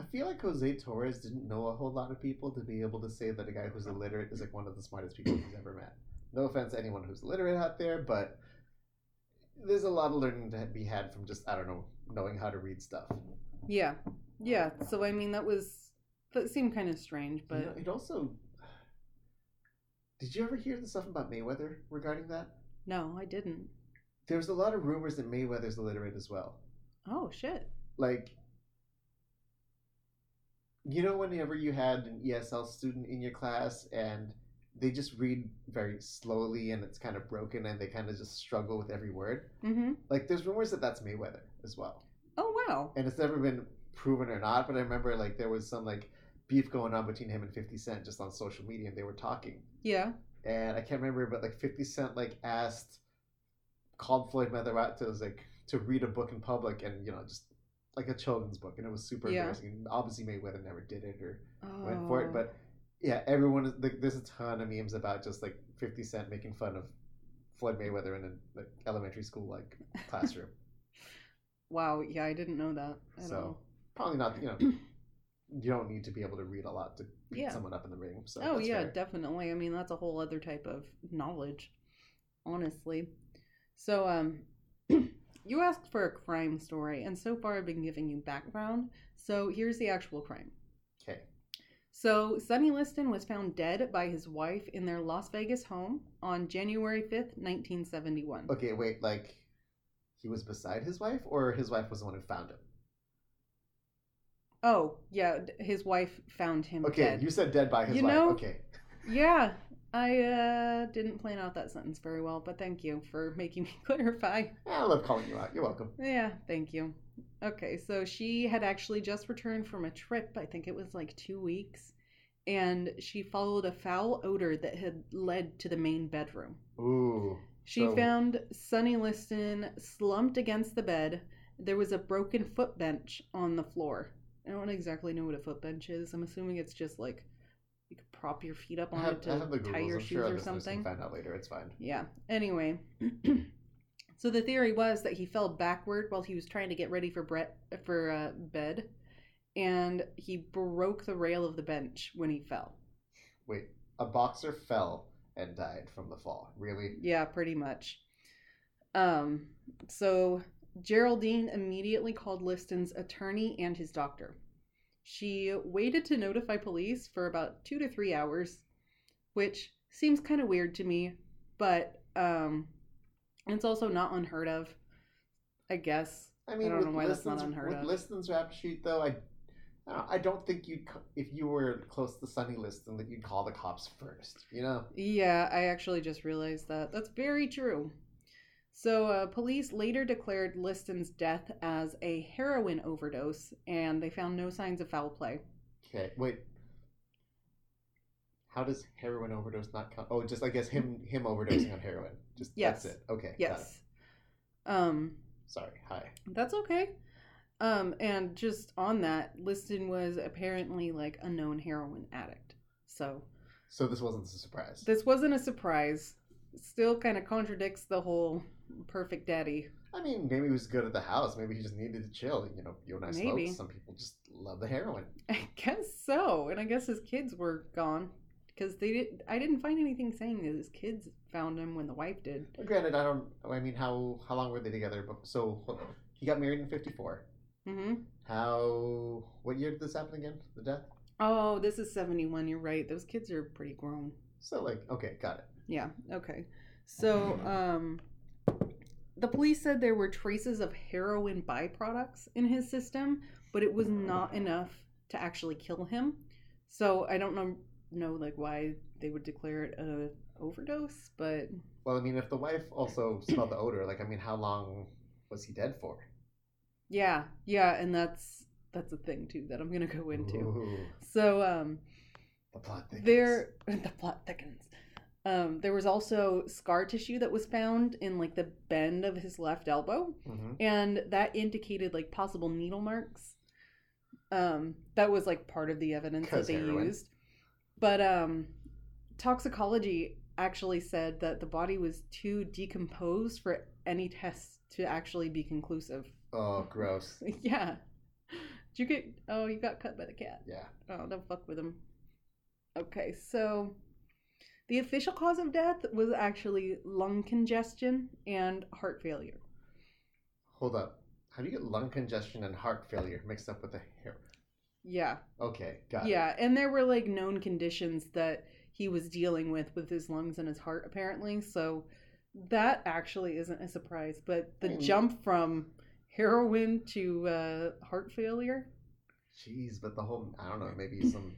I feel like Jose Torres didn't know a whole lot of people to be able to say that a guy who's illiterate is, like, one of the smartest people he's ever met. No offense to anyone who's illiterate out there, but there's a lot of learning to be had from just, I don't know, knowing how to read stuff. Yeah. Yeah. So, I mean, that seemed kind of strange, but... You know, it also... Did you ever hear the stuff about Mayweather regarding that? No, I didn't. There's a lot of rumors that Mayweather's illiterate as well. Oh, shit. Like, you know, whenever you had an ESL student in your class and... They just read very slowly, and it's kind of broken, and they kind of just struggle with every word. Mm-hmm. Like, there's rumors that that's Mayweather as well. Oh, wow. And it's never been proven or not, but I remember, like, there was some, like, beef going on between him and 50 Cent just on social media, and they were talking. Yeah. And I can't remember, but, like, 50 Cent, like, called Floyd Mayweather out to read a book in public, and, you know, just, like, a children's book, and it was super embarrassing. And obviously, Mayweather never did it or went for it, but... Yeah, everyone is like. There's a ton of memes about just like 50 Cent making fun of Floyd Mayweather in an like, elementary school like classroom. Wow, yeah, I didn't know that. So probably not. You know, you don't need to be able to read a lot to beat someone up in the ring. So fair. Definitely. I mean, that's a whole other type of knowledge, honestly. So you asked for a crime story, and so far I've been giving you background. So here's the actual crime. Okay. So, Sonny Liston was found dead by his wife in their Las Vegas home on January 5th, 1971. Okay, wait, like, he was beside his wife, or his wife was the one who found him? Oh, yeah, his wife found him dead. Okay, you said dead by his wife, okay. Yeah, I didn't plan out that sentence very well, but thank you for making me clarify. I love calling you out, you're welcome. Yeah, thank you. Okay, so she had actually just returned from a trip, I think it was like 2 weeks, and she followed a foul odor that had led to the main bedroom. Ooh. She found Sonny Liston slumped against the bed. There was a broken foot bench on the floor. I don't exactly know what a foot bench is. I'm assuming it's just like you could prop your feet up on it to tie your shoes or something. Find out later, it's fine. Yeah, anyway... So the theory was that he fell backward while he was trying to get ready for bed, and he broke the rail of the bench when he fell. Wait, a boxer fell and died from the fall. Really? Yeah, pretty much. So Geraldine immediately called Liston's attorney and his doctor. She waited to notify police for about 2 to 3 hours, which seems kind of weird to me, but it's also not unheard of, I guess. I mean, I don't know why that's not unheard of. With Liston's rap sheet, though, I don't think you'd, if you were close to Sonny Liston, that you'd call the cops first, you know? Yeah, I actually just realized that. That's very true. So police later declared Liston's death as a heroin overdose, and they found no signs of foul play. Okay, wait. How does heroin overdose not count? Oh, just I guess him overdosing on heroin. Just yes. That's it. Okay. Yes. Sorry. Hi. That's okay. And just on that, Liston was apparently like a known heroin addict. So this wasn't a surprise. This wasn't a surprise. Still kind of contradicts the whole perfect daddy. I mean, maybe he was good at the house. Maybe he just needed to chill. You know, you and I smoked. Some people just love the heroin. I guess so. And I guess his kids were gone. Because I didn't find anything saying that his kids found him when the wife did. Well, granted, how long were they together? So, he got married in 54. Mm-hmm. What year did this happen again? The death? Oh, this is 71. You're right. Those kids are pretty grown. So, okay, got it. Yeah, okay. So, the police said there were traces of heroin byproducts in his system, but it was not enough to actually kill him. So, I don't know why they would declare it a overdose, but... Well, I mean, if the wife also smelled the odor, how long was he dead for? Yeah, and that's a thing, too, that I'm going to go into. Ooh. So, the plot thickens. There was also scar tissue that was found in, the bend of his left elbow, mm-hmm. and that indicated, possible needle marks. That was, part of the evidence that they used. But toxicology actually said that the body was too decomposed for any tests to actually be conclusive. Oh, gross. Yeah. You got cut by the cat. Yeah. Oh, don't fuck with him. Okay, so the official cause of death was actually lung congestion and heart failure. Hold up. How do you get lung congestion and heart failure mixed up with the hair? Yeah. Okay, got it. Yeah, and there were known conditions that he was dealing with his lungs and his heart apparently, so that actually isn't a surprise, but the jump from heroin to heart failure? Jeez, but the whole, I don't know, maybe some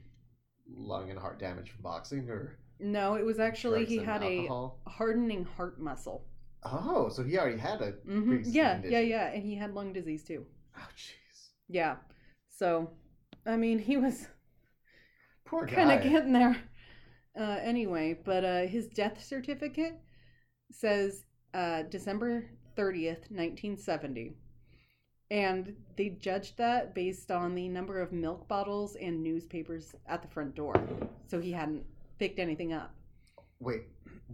lung and heart damage from boxing or... No, it was actually he had a hardening heart muscle. Oh, so he already had a pre-existing condition. Yeah, and he had lung disease too. Oh, jeez. Yeah, so... I mean, he was kind of getting there anyway, but his death certificate says December 30th, 1970, and they judged that based on the number of milk bottles and newspapers at the front door, so he hadn't picked anything up. Wait,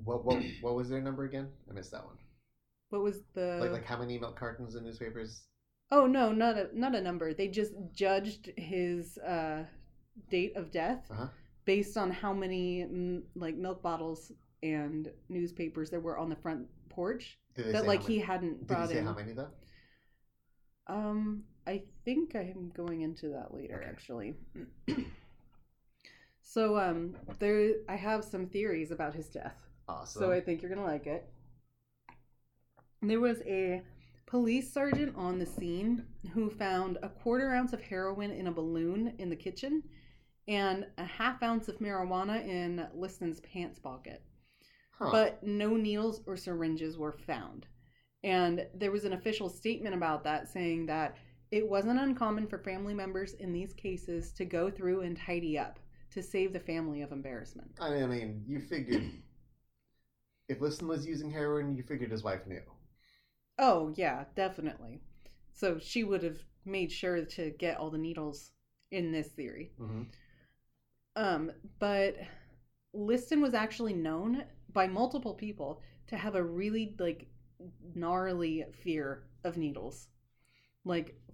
what was their number again? I missed that one. What was the... Like how many milk cartons and newspapers... Oh, no, not a number. They just judged his date of death based on how many, milk bottles and newspapers there were on the front porch he hadn't brought in. Did he say how many, though? I think I'm going into that later, actually. So, I have some theories about his death. Awesome. So I think you're going to like it. There was a... police sergeant on the scene who found a 1/4 ounce of heroin in a balloon in the kitchen and a 1/2 ounce of marijuana in Liston's pants pocket. Huh. But no needles or syringes were found. And there was an official statement about that saying that it wasn't uncommon for family members in these cases to go through and tidy up to save the family of embarrassment. I mean, you figured if Liston was using heroin, you figured his wife knew. Oh, yeah, definitely. So she would have made sure to get all the needles in this theory. Mm-hmm. But Liston was actually known by multiple people to have a really, gnarly fear of needles.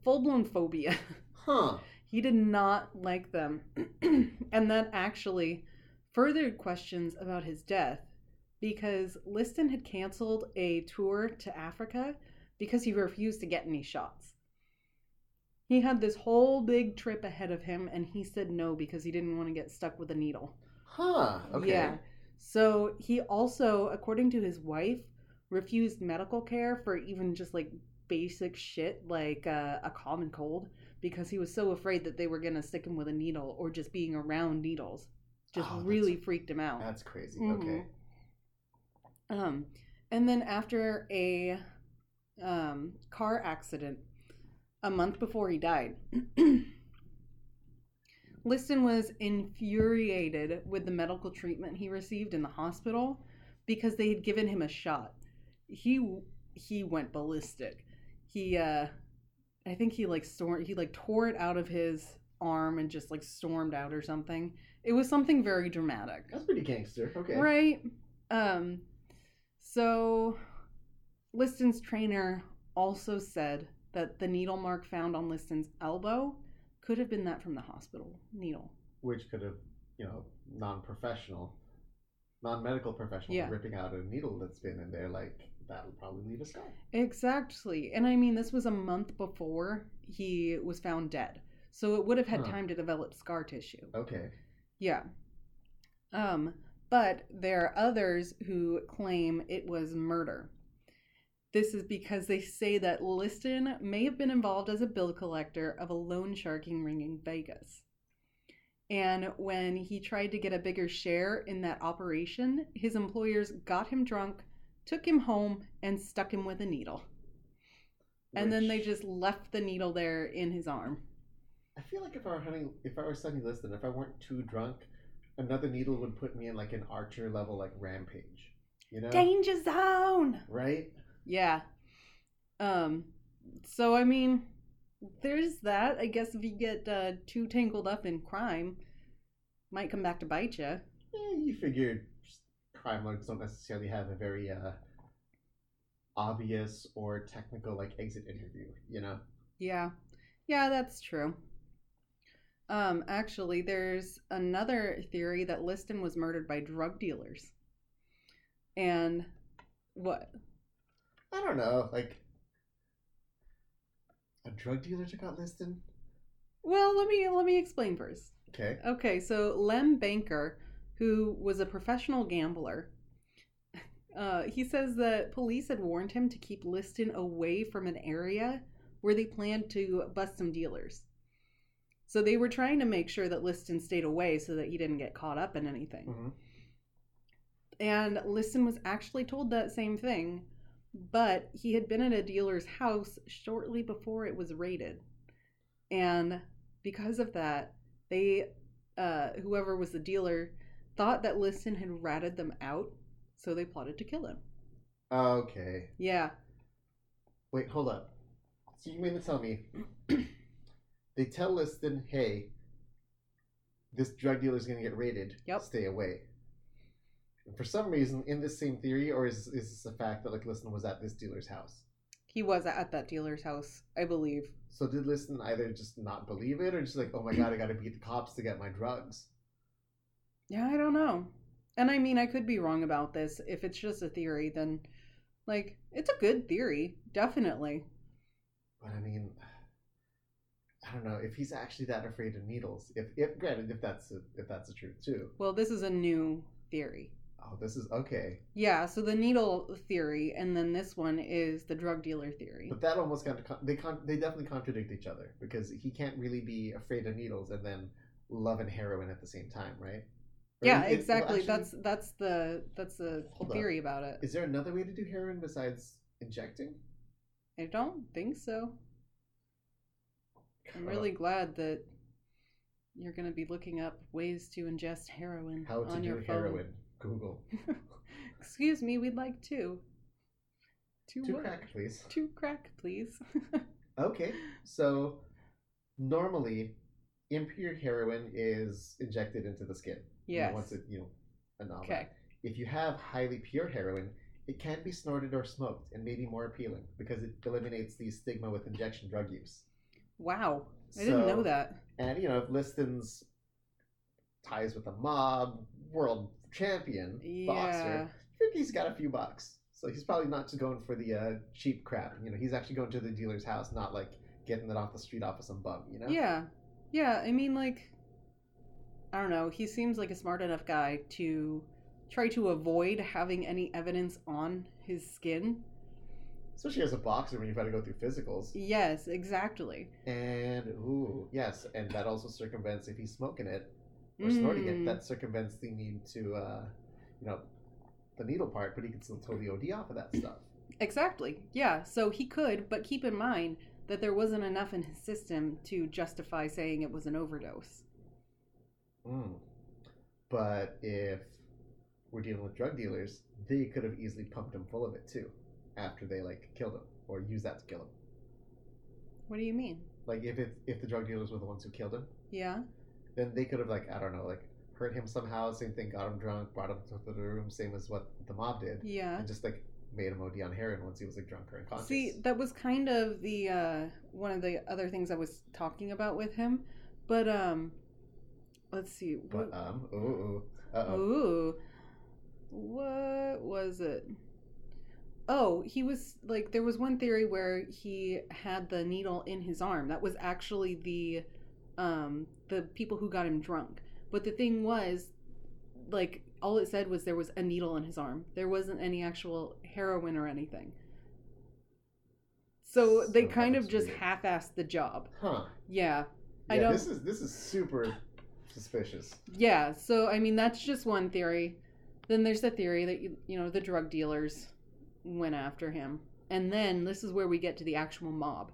Full-blown phobia. Huh. He did not like them. And that actually furthered questions about his death. Because Liston had canceled a tour to Africa because he refused to get any shots. He had this whole big trip ahead of him, and he said no because he didn't want to get stuck with a needle. Huh. Okay. Yeah. So he also, according to his wife, refused medical care for even just like basic shit like a common cold because he was so afraid that they were going to stick him with a needle or just being around needles. Just really freaked him out. That's crazy. Mm-hmm. Okay. And then after a car accident, a month before he died, Liston was infuriated with the medical treatment he received in the hospital because they had given him a shot. He went ballistic. He, I think he like tore it out of his arm and just like stormed out or something. It was something very dramatic. That's pretty gangster. Okay. Right. So Liston's trainer also said that the needle mark found on Liston's elbow could have been that from the hospital needle. Which could have, you know, non-medical professional ripping out a needle that's been in there, like, that'll probably leave a scar. Exactly. And I mean, this was a month before he was found dead. So it would have had time to develop scar tissue. Okay. Yeah. But there are others who claim it was murder. This is because they say that Liston may have been involved as a bill collector of a loan sharking ring in Vegas. And when he tried to get a bigger share in that operation, his employers got him drunk, took him home, and stuck him with a needle. And then they just left the needle there in his arm. I feel like if I were Sonny Liston, if I weren't too drunk, another needle would put me in like an Archer level like rampage. You know? Danger zone! Right? Yeah. So, I mean, there's that. I guess if you get too tangled up in crime, might come back to bite you. Yeah, you figure crime logs don't necessarily have a very obvious or technical like exit interview, you know? Yeah. Yeah, that's true. Actually, there's another theory that Liston was murdered by drug dealers. And what? I don't know, like, a drug dealer took out Liston? Well, let me explain first. Okay. Okay, so Lem Banker, who was a professional gambler, he says that police had warned him to keep Liston away from an area where they planned to bust some dealers. So they were trying to make sure that Liston stayed away so that he didn't get caught up in anything. Mm-hmm. And Liston was actually told that same thing. But he had been at a dealer's house shortly before it was raided. And because of that, they, whoever was the dealer, thought that Liston had ratted them out, so they plotted to kill him. Okay. Yeah. Wait, hold up. So you mean to tell me, they tell Liston, hey, this drug dealer's going to get raided. Yep. Stay away. For some reason, in this same theory, or is this a fact that like Liston was at this dealer's house? He was at that dealer's house, I believe. So did Liston either just not believe it, or just like, oh my god, I gotta beat the cops to get my drugs? Yeah, I don't know. And I mean, I could be wrong about this. If it's just a theory, then like it's a good theory, definitely. But I mean, I don't know if he's actually that afraid of needles. If granted, if that's the truth too. Well, this is a new theory. Oh, this is okay. Yeah, so the needle theory, and then this one is the drug dealer theory. But that almost kind of they definitely contradict each other because he can't really be afraid of needles and then loving heroin at the same time, right? Or yeah, exactly. Well, actually, that's the theory about it. Is there another way to do heroin besides injecting? I don't think so. I'm really glad that you're going to be looking up ways to ingest heroin on your phone. How to do heroin. Google. Excuse me, we'd like two. Two crack, please. Two crack, please. Okay, so normally, impure heroin is injected into the skin. Yes. Once it, anomaly. Okay. If you have highly pure heroin, it can be snorted or smoked and maybe more appealing because it eliminates the stigma with injection drug use. Wow, I didn't know that. And, if Liston's ties with the mob, world champion boxer, I think he's got a few bucks, so he's probably not just going for the cheap crap. He's actually going to the dealer's house, not like getting it off the street off of some bum, you know? Yeah. Yeah, I mean, like, I don't know. He seems like a smart enough guy to try to avoid having any evidence on his skin. Especially as a boxer when you've got to go through physicals. Yes, exactly. And, ooh, yes, and that also circumvents, if he's smoking it or snorting it, that circumvents the need to, you know, the needle part, but he can still totally OD off of that stuff. Exactly, yeah. So he could, but keep in mind that there wasn't enough in his system to justify saying it was an overdose. But if we're dealing with drug dealers, they could have easily pumped him full of it too after they like killed him or used that to kill him. What do you mean? Like if the drug dealers were the ones who killed him, yeah, then they could have like, I don't know, like hurt him somehow, same thing, got him drunk, brought him to the room, same as what the mob did, yeah, and just like made him OD on heroin once he was like drunk or unconscious. See, that was kind of the one of the other things I was talking about with him, but let's see. But what was it? Oh, he was like, there was one theory where he had the needle in his arm. That was actually the people who got him drunk. But the thing was, like, all it said was there was a needle in his arm. There wasn't any actual heroin or anything. So they kind of just half-assed the job. Huh. Yeah. I don't... This is super suspicious. Yeah. So, I mean, that's just one theory. Then there's the theory that, you know, the drug dealers went after him. And then this is where we get to the actual mob.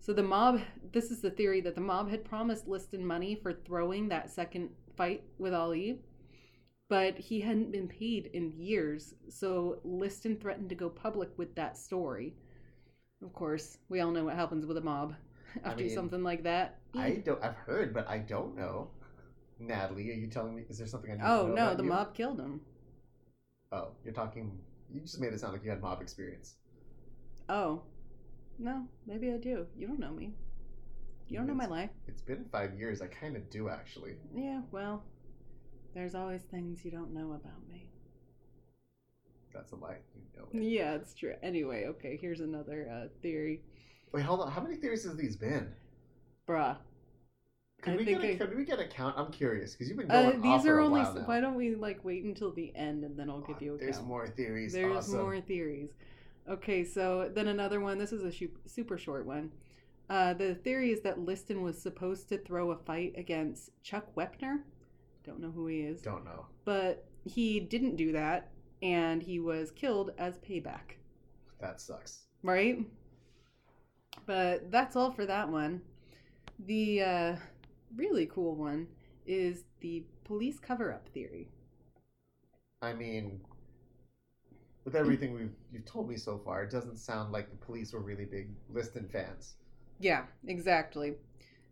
So the mob, this is the theory that the mob had promised Liston money for throwing that second fight with Ali. But he hadn't been paid in years, so Liston threatened to go public with that story. Of course, we all know what happens with a mob after something like that. I've heard, but I don't know. Natalie, are you telling me? Is there something I need to know? Oh no, the mob killed him. Oh, you're talking. You just made it sound like you had mob experience. Oh, no, maybe I do. You don't know me. You don't know my life. It's been 5 years. I kind of do actually. Yeah, well. There's always things you don't know about me. That's a lie. You know it. Yeah, it's true. Anyway, okay, here's another theory. Wait, hold on. How many theories has these been? Bruh. Could we get a count? I'm curious, because you've been going off for a while now. These are only... Why don't we, like, wait until the end, and then I'll give you a count. There's more theories. More theories. Okay, so then another one. This is a super short one. The theory is that Liston was supposed to throw a fight against Chuck Wepner. Don't know who he is. Don't know. But he didn't do that, and he was killed as payback. That sucks. Right? But that's all for that one. The really cool one is the police cover-up theory. I mean, with everything you've told me so far, it doesn't sound like the police were really big Liston fans. Yeah, exactly.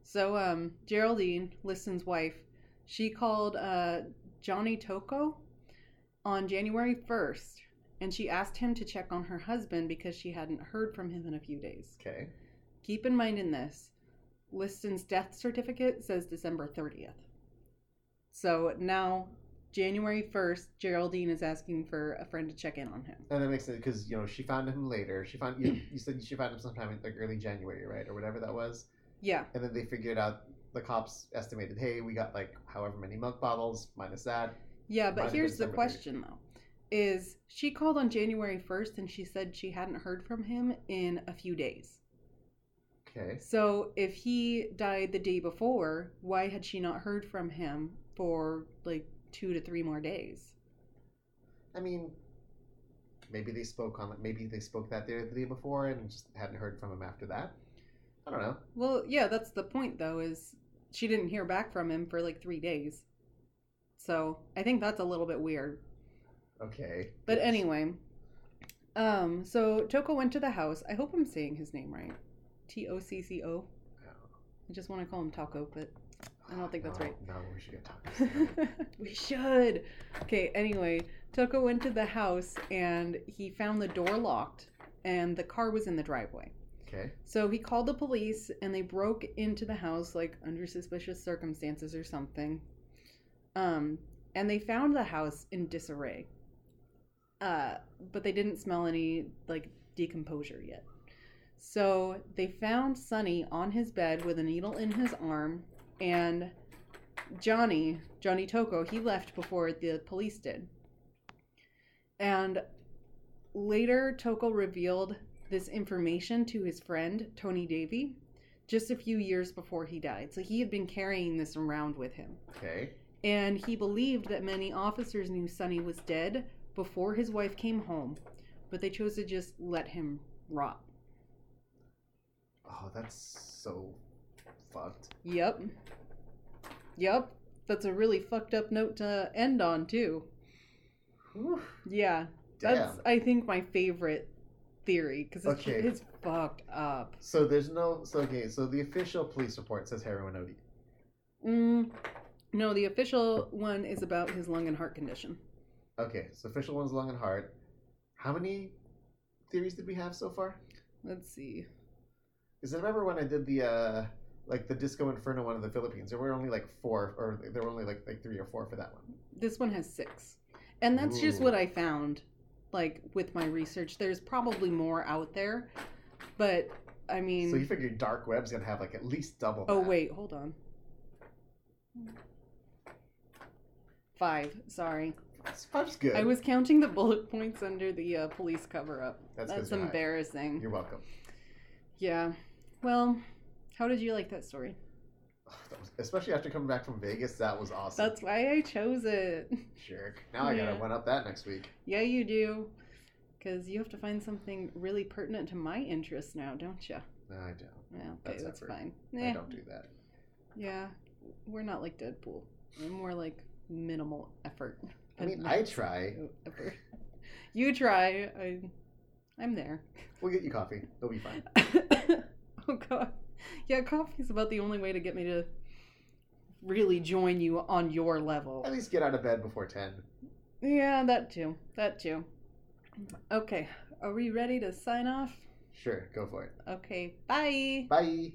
So Geraldine, Liston's wife, she called Johnny Tocco on January 1st, and she asked him to check on her husband because she hadn't heard from him in a few days. Okay. Keep in mind in this, Liston's death certificate says December 30th. So now, January 1st, Geraldine is asking for a friend to check in on him. And that makes sense because, you know, she found him later. She found you said she found him sometime in like early January, right? Or whatever that was. Yeah. And then they figured out... The cops estimated, hey, we got like however many milk bottles, minus that. Yeah, but here's the question though, is she called on January 1st and she said she hadn't heard from him in a few days. Okay. So if he died the day before, why had she not heard from him for like 2 to 3 more days? I mean, maybe they spoke that there the day before and just hadn't heard from him after that. I don't know. Well, yeah, that's the point, though, is she didn't hear back from him for, like, 3 days. So, I think that's a little bit weird. Okay. But anyway, so Tocco went to the house. I hope I'm saying his name right. Tocco. Oh. I just want to call him Tocco, but I don't think that's right. No, we should get Tocco. We should. Okay, anyway, Tocco went to the house, and he found the door locked, and the car was in the driveway. Okay. So he called the police, and they broke into the house, like, under suspicious circumstances or something. And they found the house in disarray. But they didn't smell any, like, decomposure yet. So they found Sonny on his bed with a needle in his arm, and Johnny Tocco, he left before the police did. And later, Tocco revealed this information to his friend, Tony Davey, just a few years before he died. So he had been carrying this around with him. Okay. And he believed that many officers knew Sonny was dead before his wife came home, but they chose to just let him rot. Oh, that's so fucked. Yep. That's a really fucked up note to end on, too. Oof. Yeah. Damn. That's, I think, my favorite theory, because it's fucked up. So there's no... So the official police report says heroin OD. No, the official one is about his lung and heart condition. Okay, so official one's lung and heart. How many theories did we have so far? Let's see. Because I remember when I did the... the Disco Inferno one in the Philippines. There were only three or four for that one. This one has six. And that's just what I found, with my research. There's probably more out there, but, I mean... So you figure Dark Web's going to have, at least double that. Oh, wait, hold on. 5, sorry. 5's good. I was counting the bullet points under the police cover-up. That's embarrassing. You're welcome. Yeah. Well... How did you like that story? Oh, especially after coming back from Vegas, that was awesome. That's why I chose it. Jerk. Now I gotta one up that next week. Yeah, you do. Because you have to find something really pertinent to my interests now, don't you? No, I don't. Yeah, okay, that's fine. I don't do that. Yeah, we're not like Deadpool. We're more like minimal effort. I try. Effort. You try. I'm there. We'll get you coffee. It'll be fine. Oh, God. Yeah, coffee's about the only way to get me to really join you on your level. At least get out of bed before 10. Yeah, that too. Okay, are we ready to sign off? Sure, go for it. Okay, bye. Bye.